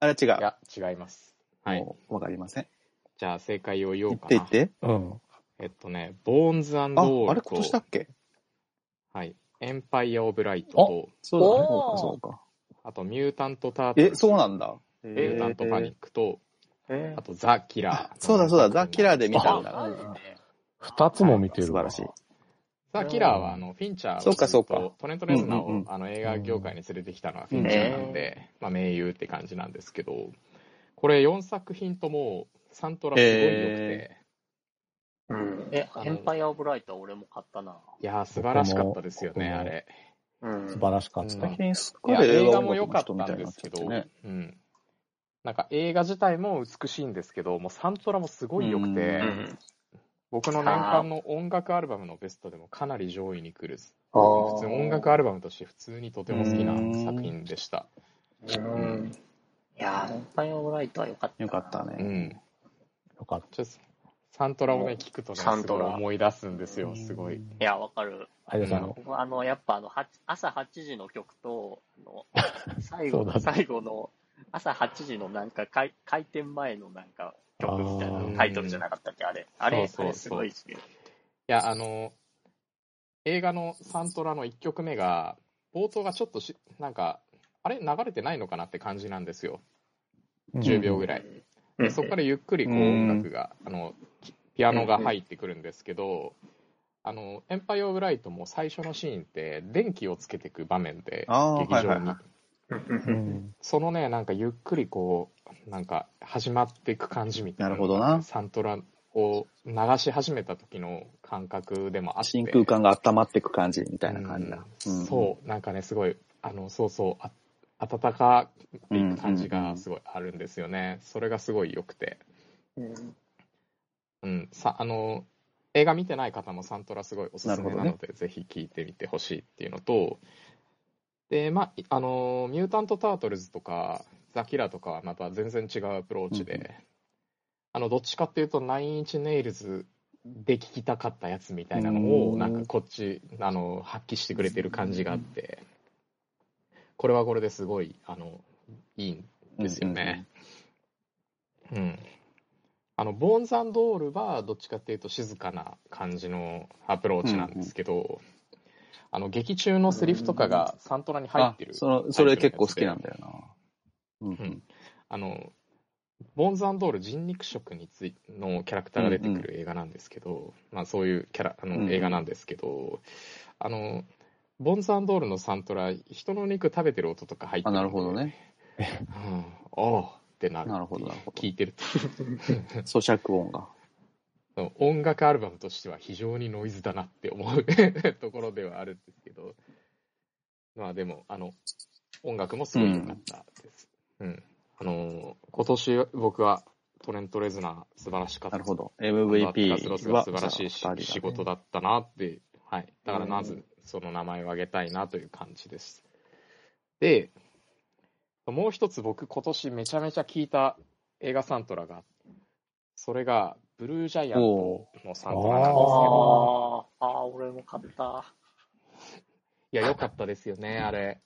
あれ違う。いや違います。はい。わかりません。じゃあ正解を言おうかな。言って。うん。ボーンズ&オールとあれ今年だっけ？はい。エンパイア・オブ・ライトとそうだね。そうか。あとミュータント・タートル。そうなんだ。ミュータント・パニックとあとザ・キラー。そうだザ・キラーで見たんだ。2つも見てる。素晴らしい。ザ・キラーはフィンチャーとトレント・レズナーを映画業界に連れてきたのはフィンチャーなんで、まあ、名優って感じなんですけど、これ4作品ともサントラすごい良くて、エンパイア・オブ・ライトは俺も買ったな。いや素晴らしかったですよね、あれ、素晴らしかった、映画も良かったんですけど、なんか映画自体も美しいんですけど、もうサントラもすごい良くて、僕の年間の音楽アルバムのベストでもかなり上位に来る、普通音楽アルバムとして普通にとても好きな作品でした。いやー、エンパイア・オブ・ライトは良かった。良かったね。良かった。サントラをね、聞くとね、すごい思い出すんですよ、すごい。いや、わかる。僕やっぱ朝8時の曲と、最後の、朝8時のなんか開店前のなんか、曲みたいなタイトルじゃなかったっけ、あれ。あれ、すごいですね。いや、映画のサントラの1曲目が、冒頭がちょっとなんか、あれ、流れてないのかなって感じなんですよ。10秒ぐらい。でそこからゆっくりこう音楽が、ピアノが入ってくるんですけど、エンパイア・オブ・ライトも最初のシーンって、電気をつけていく場面で、劇場に。そのね、なんかゆっくりこうなんか始まっていく感じみたい なサントラを流し始めた時の感覚でもあって、真空管が温まっていく感じみたいな感じだ、そうなんかねすごい温かい感じがすごいあるんですよね、それがすごい良くて、映画見てない方もサントラすごいおすすめなのでぜひ聴いてみてほしいっていうのと、でまあ、ミュータント・タートルズとかザ・キラーとかはまた全然違うアプローチで、どっちかっていうとナインインチネイルズで聴きたかったやつみたいなのをなんかこっち発揮してくれてる感じがあって、これはこれですごいいいんですよね。ボーンズ&オールはどっちかっていうと静かな感じのアプローチなんですけど、劇中のセリフとかがサントラに入ってる、それ結構好きなんだよな。ボーンズ&オール人肉食についてのキャラクターが出てくる映画なんですけど、まあ、そういう映画なんですけど、ボーンズ&オールのサントラ、人の肉食べてる音とか入ってる。なるほどね。おーってなる。なるほど。聞いてると咀嚼音が。音楽アルバムとしては非常にノイズだなって思うところではあるんですけど、まあでも音楽もすごい良かったです。今年僕はトレント・レズナー素晴らしかった。なるほど。MVP は素晴らしい仕事だったなって、はい。だからまずその名前を挙げたいなという感じです。で、もう一つ僕今年めちゃめちゃ聴いた映画サントラが、それがブルージャイアントのサントラなんですけど、俺も買った。いや良かったですよねあれ。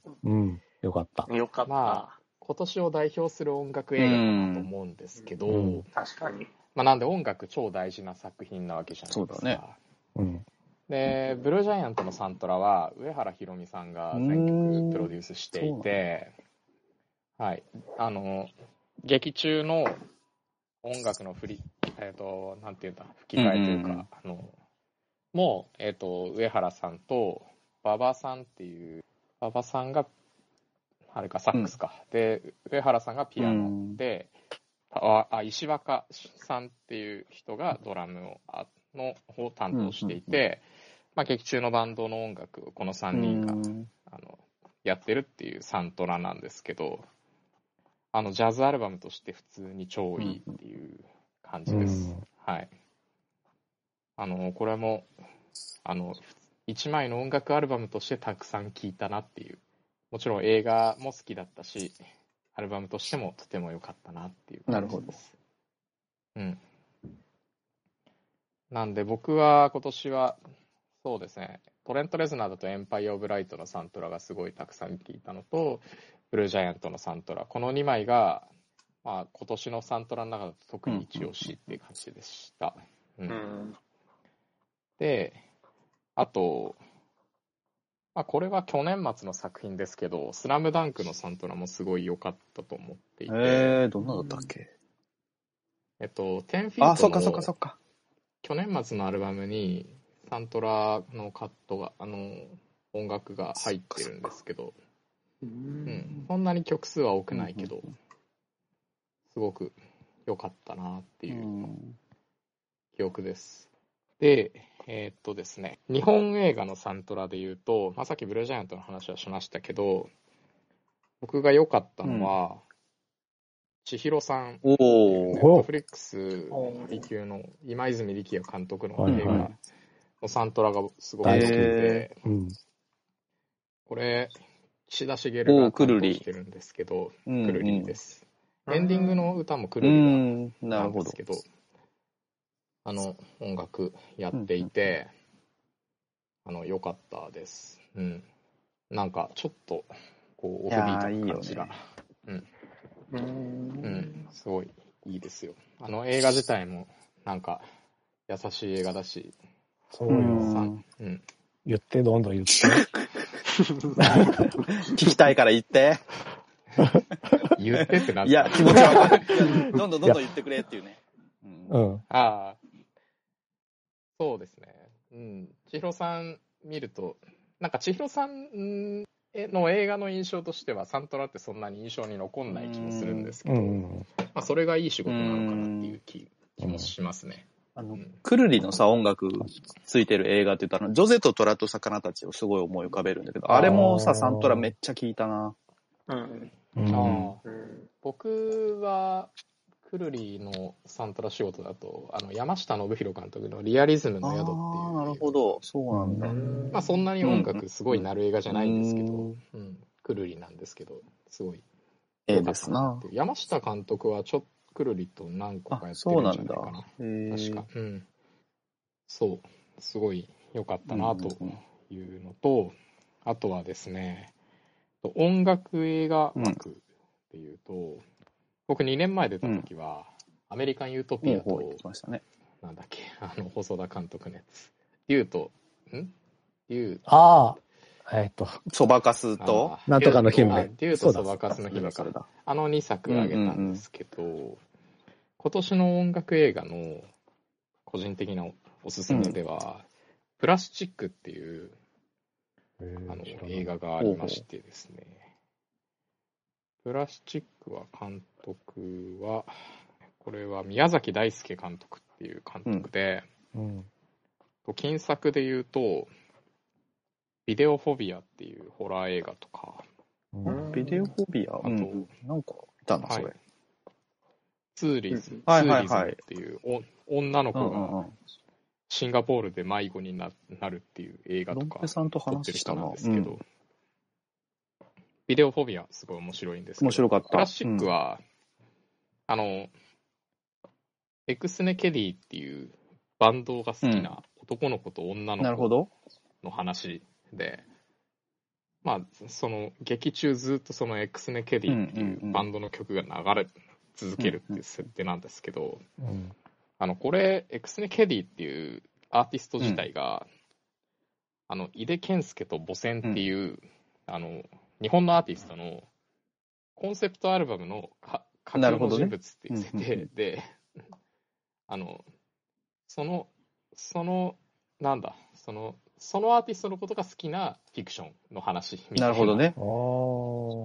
良かった。良かった。まあ今年を代表する音楽映画だなと思うんですけど、確かに。まあなんで音楽超大事な作品なわけじゃないですか。そうだね。でブルージャイアントのサントラは上原ひろみさんが全曲プロデュースしていて、はい劇中の音楽のなんていうんだ、吹き替えというか、もう、上原さんと、馬場さんっていう、馬場さんが、あれか、サックスか。で、上原さんがピアノで、石若さんっていう人がドラムを担当していて、まあ、劇中のバンドの音楽をこの3人が、やってるっていうサントラなんですけど、ジャズアルバムとして普通に超いいっていう感じです。はい。これも、一枚の音楽アルバムとしてたくさん聴いたなっていうもちろん映画も好きだったし、アルバムとしてもとても良かったなっていう感じです。なるほど。うん。なんで僕は今年はそうですね、トレント・レズナーだとエンパイア・オブ・ライトのサントラがすごいたくさん聴いたのと、ブルージャイアントのサントラ、この2枚が、まあ、今年のサントラの中だと特に一押しっていう感じでした、うんうん、で、あと、まあ、これは去年末の作品ですけど、スラムダンクのサントラもすごい良かったと思っていて、どんなだったっけ。10フィートの、あ、そっかそっかそっか、去年末のアルバムにサントラのカットが、音楽が入ってるんですけど、うん、そんなに曲数は多くないけど、すごく良かったなっていう記憶です。で、ですね、日本映画のサントラでいうと、まあ、さっきブルージャイアントの話はしましたけど、僕が良かったのは、千尋さん、Netflix配給の今泉力也監督の映画のサントラがすごく良くて、これ、岸田茂が担当してるんですけど、くるりです。エンディングの歌もくるりなんですけど、音楽やっていて、良かったです。うん。なんか、ちょっと、こう、オフビートな感じが。うん。すごいいいですよ。映画自体も、なんか、優しい映画だし、そうよ。うん。言って、どんどん言って。聞きたいから言って。言ってってなって。いや、気持ちはわかる。どんどん言ってくれっていうね。うん。ああ。そうですね。うん。千尋さん見ると、なんか千尋さんの映画の印象としては、サントラってそんなに印象に残んない気もするんですけど、まあ、それがいい仕事なのかなっていう気もしますね。くるりのさ、音楽ついてる映画って言ったら、ジョゼと虎と魚たちをすごい思い浮かべるんだけど、あれもさ、サントラめっちゃ聞いたな。僕は、くるりのサントラ仕事だと、山下信弘監督のリアリズムの宿っていう。なるほど、そうなんだ。まあ、そんなに音楽すごいなる映画じゃないんですけど、くるりなんですけど、すごい。ええですな。山下監督はちょっと、くるりと何個かやってるんじゃないかな。確か、うん、そうすごい良かったなというのと、あとはですね、音楽映画枠っていうと、僕2年前出た時は、アメリカン・ユートピアと、なんだっけ、細田監督のやつ、竜と竜、そばかすとなんとかの姫、竜とそばかすの姫からだ。2作あげたんですけど、今年の音楽映画の個人的なおすすめでは、プラスチックっていう映画がありましてですね、プラスチックは監督はこれは宮崎大輔監督っていう監督で、近作でいうとビデオフォビアっていうホラー映画とか、ビデオフォビア、あと、なんかいたな、それ。ツーリズムっていう、女の子がシンガポールで迷子になるっていう映画とか、撮ってる人なんですけど、ビデオフォビア、すごい面白いんですけど、面白かった。プラスチックは、エクスネケディっていうバンドが好きな男の子と女の子の話で、まあ、その劇中ずっとそのエクスネケディっていうバンドの曲が流れ続けるっていう設定なんですけど、これエクスネケディっていうアーティスト自体が、井出健介と母船っていう、日本のアーティストのコンセプトアルバムの架空の人物っていう設定で、そのアーティストのことが好きなフィクションの話みたいな。なるほどね。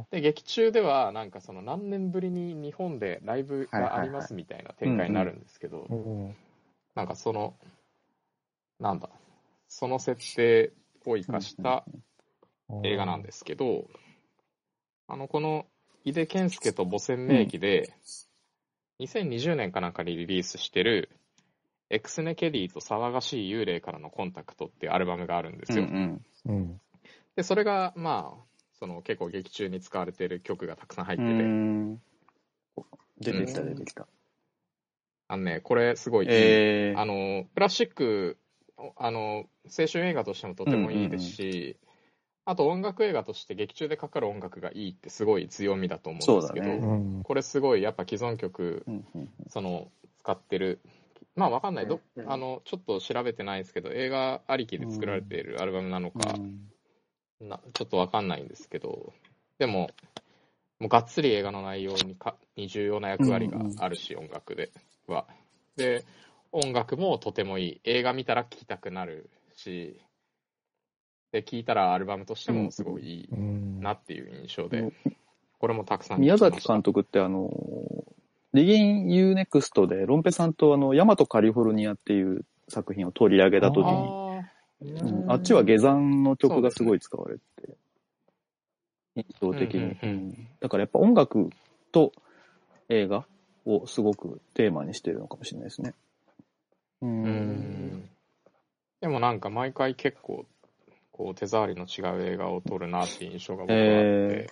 で、劇中ではなんかその何年ぶりに日本でライブがありますみたいな展開になるんですけど、なんかその設定を生かした映画なんですけど、この井出健介と母船名義で2020年かなんかにリリースしてるエクスネケディと騒がしい幽霊からのコンタクトっていうアルバムがあるんですよ。で、それがまあその結構劇中に使われてる曲がたくさん入ってて、うん出てきたあのね、これすごい、あのプラスチックあの青春映画としてもとてもいいですし、うんうんうん、あと音楽映画として劇中でかかる音楽がいいってすごい強みだと思うんですけど、そうだね、うん、これすごいやっぱ既存曲、うんうんうん、その使ってるまあわかんないど、うんうん、あのちょっと調べてないですけど映画ありきで作られているアルバムなのか、うん、ちょっとわかんないんですけど、でももうがっつり映画の内容 に重要な役割があるし、うんうん、音楽ではで音楽もとてもいい、映画見たら聴きたくなるしで聴いたらアルバムとしてもすごいいいなっていう印象で、うん、これもたくさん宮崎監督ってあのリギン U-NEXT でロンペさんとあの大和カリフォルニアっていう作品を取り上げた時に うん、あっちは下山の曲がすごい使われて、印象的に、うんうんうん、だからやっぱ音楽と映画をすごくテーマにしてるのかもしれないですね。うんでもなんか毎回結構こう手触りの違う映画を撮るなっていう印象が僕はあって、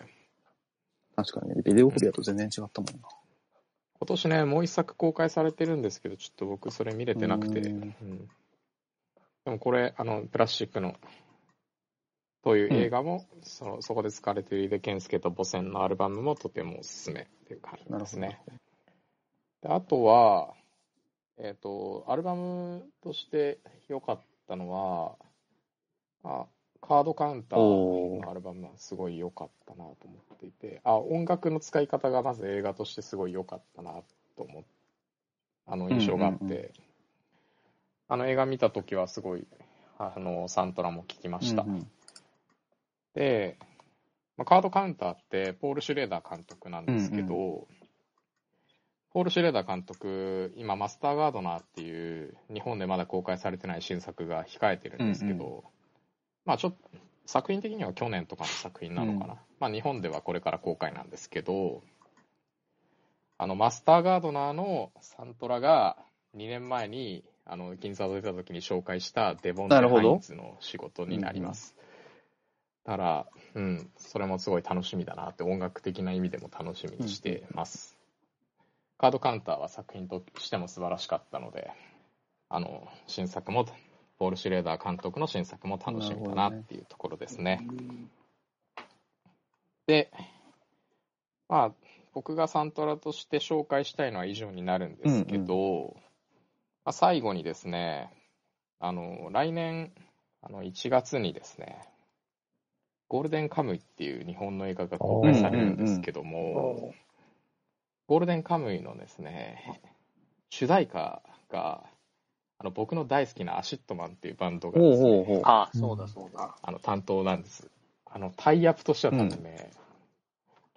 確かにビデオフィアと全然違ったもんな、うん、今年ねもう一作公開されてるんですけどちょっと僕それ見れてなくて、うん、でもこれあのプラスチックのという映画も、うん、そこで使われている井出健介と母船のアルバムもとてもおすすめっていう感じですね。であとはアルバムとして良かったのはカードカウンターのアルバムはすごい良かったなと思っていて、音楽の使い方がまず映画としてすごい良かったなと思って印象があって、うんうんうん、映画見た時はすごいサントラも聴きました、うんうん、で、まあ、カードカウンターってポール・シュレーダー監督なんですけど、うんうんポール・シュレーダー監督今マスターガードナーっていう日本でまだ公開されてない新作が控えてるんですけど、うんうんまあ、ちょっと作品的には去年とかの作品なのかな、うんまあ、日本ではこれから公開なんですけどマスターガードナーのサントラが2年前に銀座を出た時に紹介したデボン・デ・ハインズの仕事になります、うんうん、だから、うん、それもすごい楽しみだなって音楽的な意味でも楽しみにしてます、うんカードカウンターは作品としても素晴らしかったので新作もポール・シュレーダー監督の新作も楽しみだなっていうところです ねで、まあ、僕がサントラとして紹介したいのは以上になるんですけど、うんうんまあ、最後にですね来年1月にですねゴールデンカムイっていう日本の映画が公開されるんですけども、うんうんゴールデンカムイのですね主題歌が僕の大好きなアシットマンっていうバンドがですねあそうだそうだ担当なんです。タイアップとしては多分ね、うん、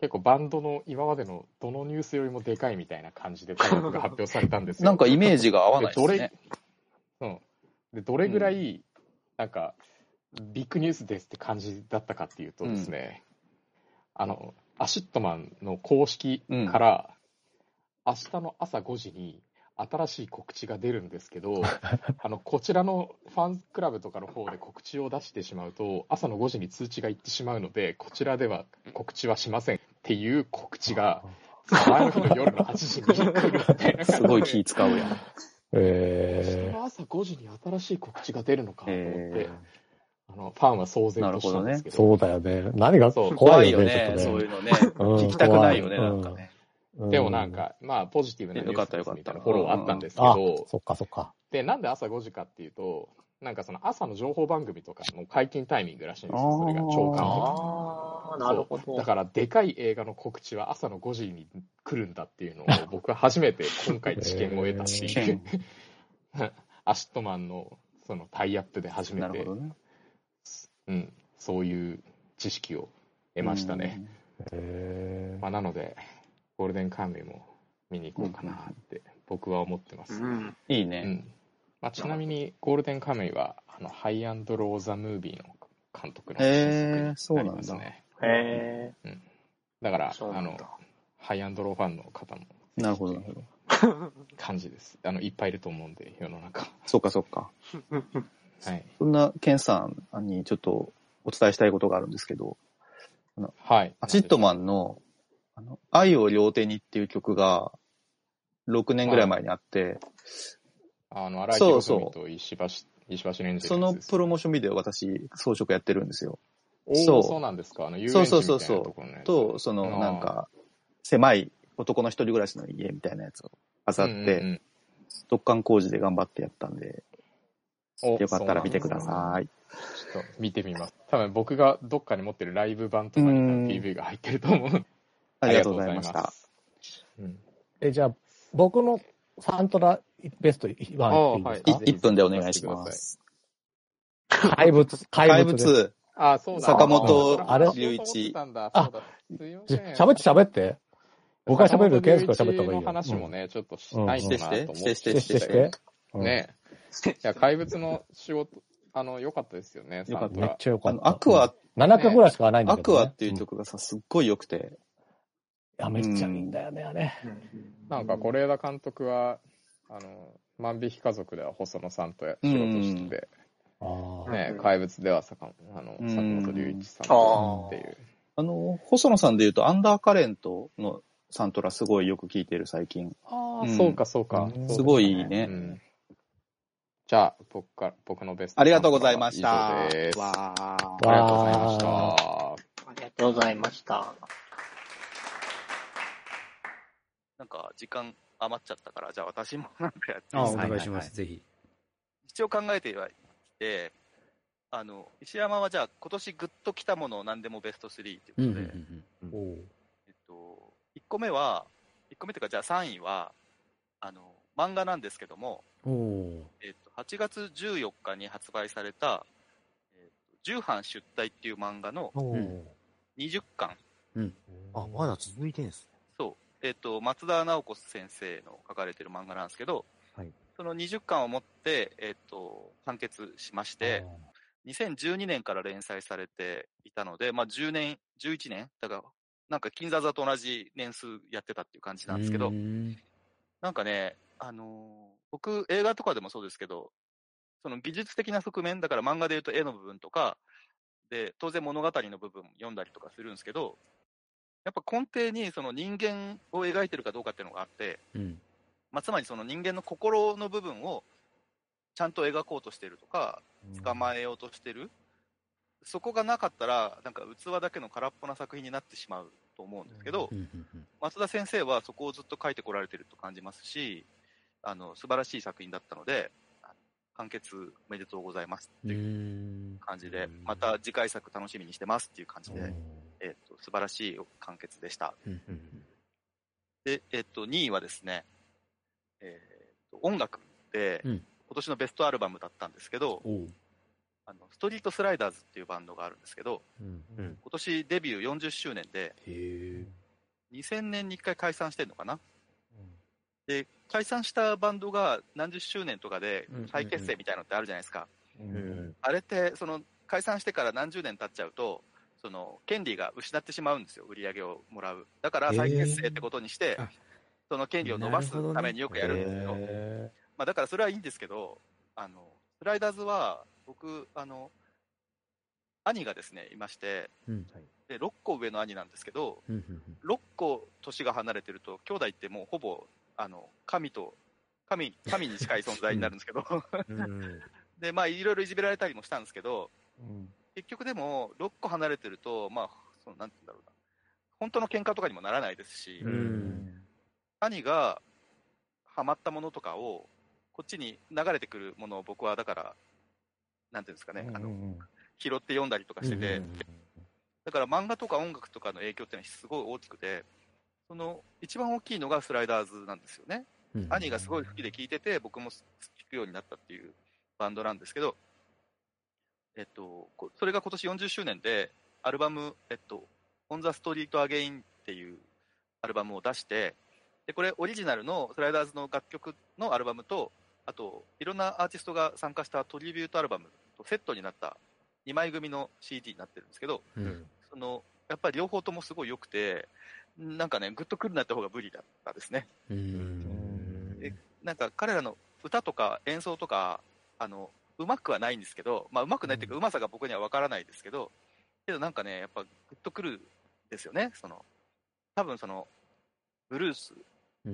結構バンドの今までのどのニュースよりもでかいみたいな感じでタイアップが発表されたんですよなんかイメージが合わないですねでどれぐらいなんかビッグニュースですって感じだったかっていうとですね、うん、アシットマンの公式から、うん明日の朝5時に新しい告知が出るんですけどこちらのファンクラブとかの方で告知を出してしまうと朝の5時に通知がいってしまうのでこちらでは告知はしませんっていう告知が前の日の夜の8時に来るみたいなすごい気使うやん明日の朝5時に新しい告知が出るのかと思って、ファンは騒然としたんですけ ど、ね、そうだよね何が怖いよ ねそういうのね聞きたくないよね、うん、なんかねでもなんか、まあ、ポジティブなニュースですみたいなフォローはあったんですけど、うんうん、そっかそっか。で、なんで朝5時かっていうと、なんかその朝の情報番組とかの解禁タイミングらしいんですよ、それが朝刊とか。なるほど。だから、でかい映画の告知は朝の5時に来るんだっていうのを、僕は初めて今回知見を得たし、アシットマンのそのタイアップで初めて、なるほどね、うん、そういう知識を得ましたね。まあ、なので、ゴールデンカムイも見に行こうかなって僕は思ってます、うん、いいね、うんまあ、ちなみにゴールデンカムイはハイアンドロー・ザ・ムービーの監督の新作になりますね、うん、だからハイアンドローファンの方もなるほどなるほど感じですいっぱいいると思うんで世の中そうかそうかはい。そんなケンさんにちょっとお伝えしたいことがあるんですけどはい、アシッドマンの「愛を両手に」っていう曲が6年ぐらい前にあって、はい、荒井博文と石橋蓮司、そのプロモーションビデオ私装飾やってるんですよ。そうなんですか。遊園地みたいなところね。とそのなんか狭い男の一人暮らしの家みたいなやつを飾って、突貫工事で頑張ってやったんで、よかったら見てください。ちょっと見てみます。多分僕がどっかに持ってるライブ版とかに PV が入ってると思う。ありがとうございました。じゃあ僕のサントラベスト1はい、1分でお願いします。怪物。あ、そうだ。坂本龍一。あ、喋って。僕が喋るケースから喋った方がいいよ。話もね、ちょっとないかなと思って。して。ねえ。いや、怪物の仕事、良かったですよね。良かった。めっちゃ良かった。アクア、7曲ぐらいしかないんだけどね。アクアっていう曲がさ、すっごい良くて。いや、めっちゃいいんだよね、あれ。なんか、是枝監督は、万引き家族では細野さんと仕事してて、ね、怪物では坂本龍一さんっていう。細野さんでいうと、アンダーカレントのサントラすごいよく聴いてる最近。ああ、そうか。すごいいいね。じゃあ、僕のベスト。ありがとうございました。わあ。ありがとうございました。ありがとうございました。なんか、時間余っちゃったから、じゃあ私もなんかやってみます。お願いします。ぜひ。一応考えてはいて、石山はじゃあ、今年グッと来たものを何でもベスト3ということで。1個目というか、じゃあ3位は、漫画なんですけども、8月14日に発売された、重版出退っていう漫画の20巻。あ、まだ続いてるんですね。そう。松田直子先生の書かれてる漫画なんですけど、はい、その20巻をもって、完結しまして、2012年から連載されていたので、まあ11年だから、なんか金座座と同じ年数やってたっていう感じなんですけど、なんかね、僕映画とかでもそうですけど、その技術的な側面だから漫画でいうと絵の部分とかで当然物語の部分読んだりとかするんですけど、やっぱ根底にその人間を描いてるかどうかっていうのがあって、つまりその人間の心の部分をちゃんと描こうとしてるとか捕まえようとしてる。そこがなかったらなんか器だけの空っぽな作品になってしまうと思うんですけど、松田先生はそこをずっと書いてこられてると感じますし、素晴らしい作品だったので完結おめでとうございますっていう感じで、また次回作楽しみにしてますっていう感じで、素晴らしい完結でした。で、2位はですね、音楽で今年のベストアルバムだったんですけど、ストリートスライダーズっていうバンドがあるんですけど、今年デビュー40周年で、2000年に1回解散してるのかな、で解散したバンドが何十周年とかで再結成みたいなのってあるじゃないですか、あれってその解散してから何十年経っちゃうとその権利が失ってしまうんですよ、売り上げをもらう。だから再結成ってことにして、その権利を伸ばすためによくやるんですよ、だからそれはいいんですけど、スライダーズは僕兄がですねいまして、で6個上の兄なんですけど、6個年が離れてると兄弟ってもうほぼ神に近い存在になるんですけどで、まあいろいろいじめられたりもしたんですけど、結局でも6個離れてると、まあそのなんて言うんだろうな、本当の喧嘩とかにもならないですし、兄がハマったものとかをこっちに流れてくるものを僕はだからなんていうんですかね、拾って読んだりとかしてて、だから漫画とか音楽とかの影響っていうのはすごい大きくて、その一番大きいのがスライダーズなんですよね、兄がすごい好きで聴いてて僕も聴くようになったっていうバンドなんですけど、それが今年40周年でアルバム「On the Street Again」っていうアルバムを出して、でこれオリジナルのスライダーズの楽曲のアルバムと、あといろんなアーティストが参加したトリビュートアルバムとセットになった2枚組の CD になってるんですけど、そのやっぱり両方ともすごい良くて、なんかねグッとくるなって方がブリだったですね。なんか彼らの歌とか演奏とかうまくはないんですけど、うまくないっていうかうまさが僕には分からないですけど、けどなんかねやっぱグッとくるんですよね。その多分そのブルース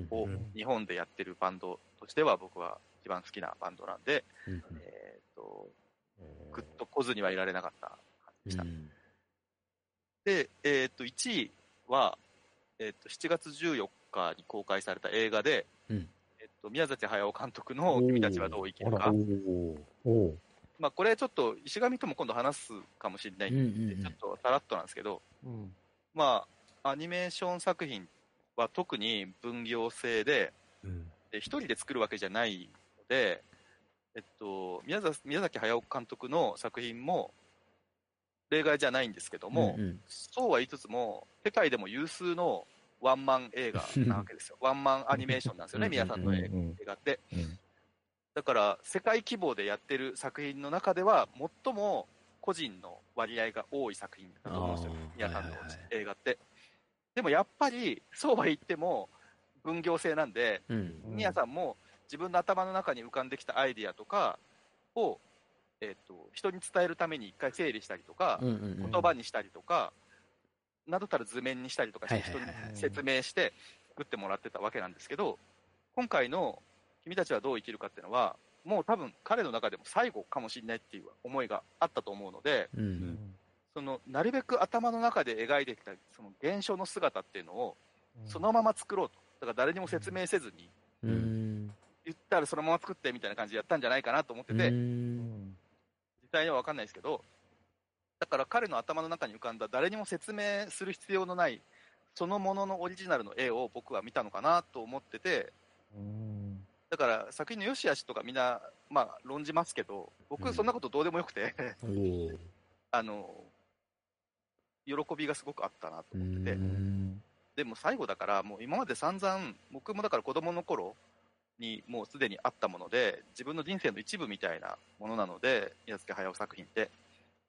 を日本でやってるバンドとしては僕は一番好きなバンドなんで、うん、グッと来ずにはいられなかった感じでした、うん、で、1位は、7月14日に公開された映画で、うん宮崎駿監督の君たちはどう生きるか、まあ、これちょっと石上とも今度話すかもしれないんでちょっとさらっとなんですけど、うん、まあアニメーション作品は特に分業制で、うん、で一人で作るわけじゃないので、宮崎駿監督の作品も例外じゃないんですけども、うんうん、そうは言いつつも世界でも有数のワンマン映画なわけですよ。ワンマンアニメーションなんですよね、宮さんの映画って。だから世界規模でやってる作品の中では最も個人の割合が多い作品だと思うんですよ、宮さんの映画って。でもやっぱりそうは言っても分業制なんで、宮さんも自分の頭の中に浮かんできたアイディアとかを、人に伝えるために一回整理したりとか、言葉にしたりとかなどたら図面にしたりとかして人に説明して作ってもらってたわけなんですけど、今回の君たちはどう生きるかっていうのはもう多分彼の中でも最後かもしれないっていう思いがあったと思うので、うんうん、そのなるべく頭の中で描いてきたその現象の姿っていうのをそのまま作ろうと、だから誰にも説明せずに、うん、言ったらそのまま作ってみたいな感じでやったんじゃないかなと思ってて、うん、実際には分かんないですけど、だから彼の頭の中に浮かんだ誰にも説明する必要のないそのもののオリジナルの絵を僕は見たのかなと思ってて、だから作品の良し悪しとかみんな、まあ、論じますけど僕そんなことどうでもよくて喜びがすごくあったなと思ってて、でも最後だからもう今まで散々僕もだから子供の頃にもうすでにあったもので自分の人生の一部みたいなものなので宮崎駿作品って、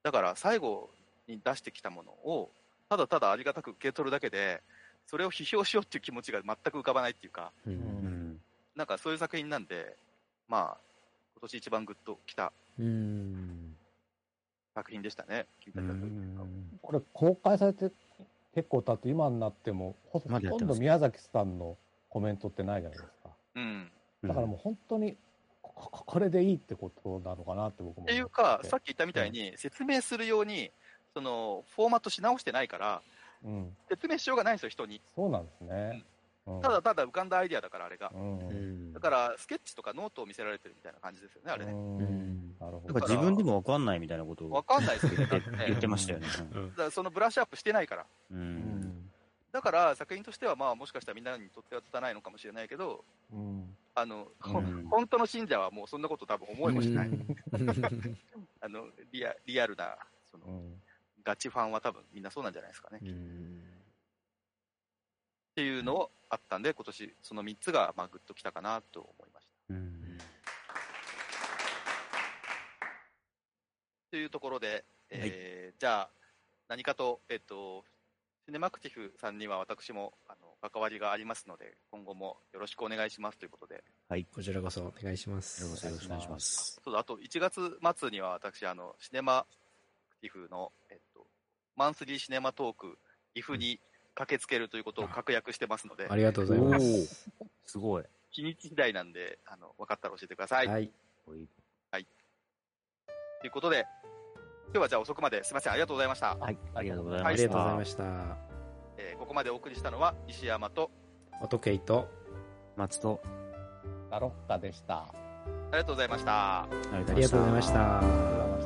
だから最後に出してきたものをただただありがたく受け取るだけでそれを批評しようっていう気持ちが全く浮かばないっていうか、うん、なんかそういう作品なんで、まあ今年一番グッときた作品でしたね。うん、これ公開されて結構経って今になってもほとんど宮崎さんのコメントってないじゃないですか、うん、だからもう本当にこれでいいってことなのかなって僕も思って。っていうか、さっき言ったみたいに、説明するように、その、フォーマットし直してないから、うん、説明しようがないんですよ、人に。そうなんですね。うん、ただただ浮かんだアイディアだから、あれが。うん、だから、スケッチとかノートを見せられてるみたいな感じですよね、あれね。うん、なるほど。だから自分でも分かんないみたいなことを。分かんないですけどね。言ってましたよね。だからそのブラッシュアップしてないから。うん、だから、作品としては、まあ、もしかしたらみんなにとっては拙いのかもしれないけど、うん本当の信者はもうそんなこと多分思いもしない、リアルなその、うん、ガチファンは多分みんなそうなんじゃないですかね、うんっていうのをあったんで今年その3つがまあグッときたかなと思いました。うんというところで、はい、じゃあ何かとシネマクティフさんには私も関わりがありますので今後もよろしくお願いしますということで、はい、こちらこそお願いします。よろしくお願いします。そうだ、あと1月末には私シネマクティフの、マンスリーシネマトーク岐阜に駆けつけるということを確約してますので、ありがとうございます。すごい日にち次第なんで分かったら教えてください。はい、はい、ということで今日はじゃあ遅くまですみません、ありがとうございました。はい、ありがとうございました、はい、ありがとうございました。ここまでお送りしたのは石山と音ケイと松とガロッカでした。ありがとうございました。ありがとうございました。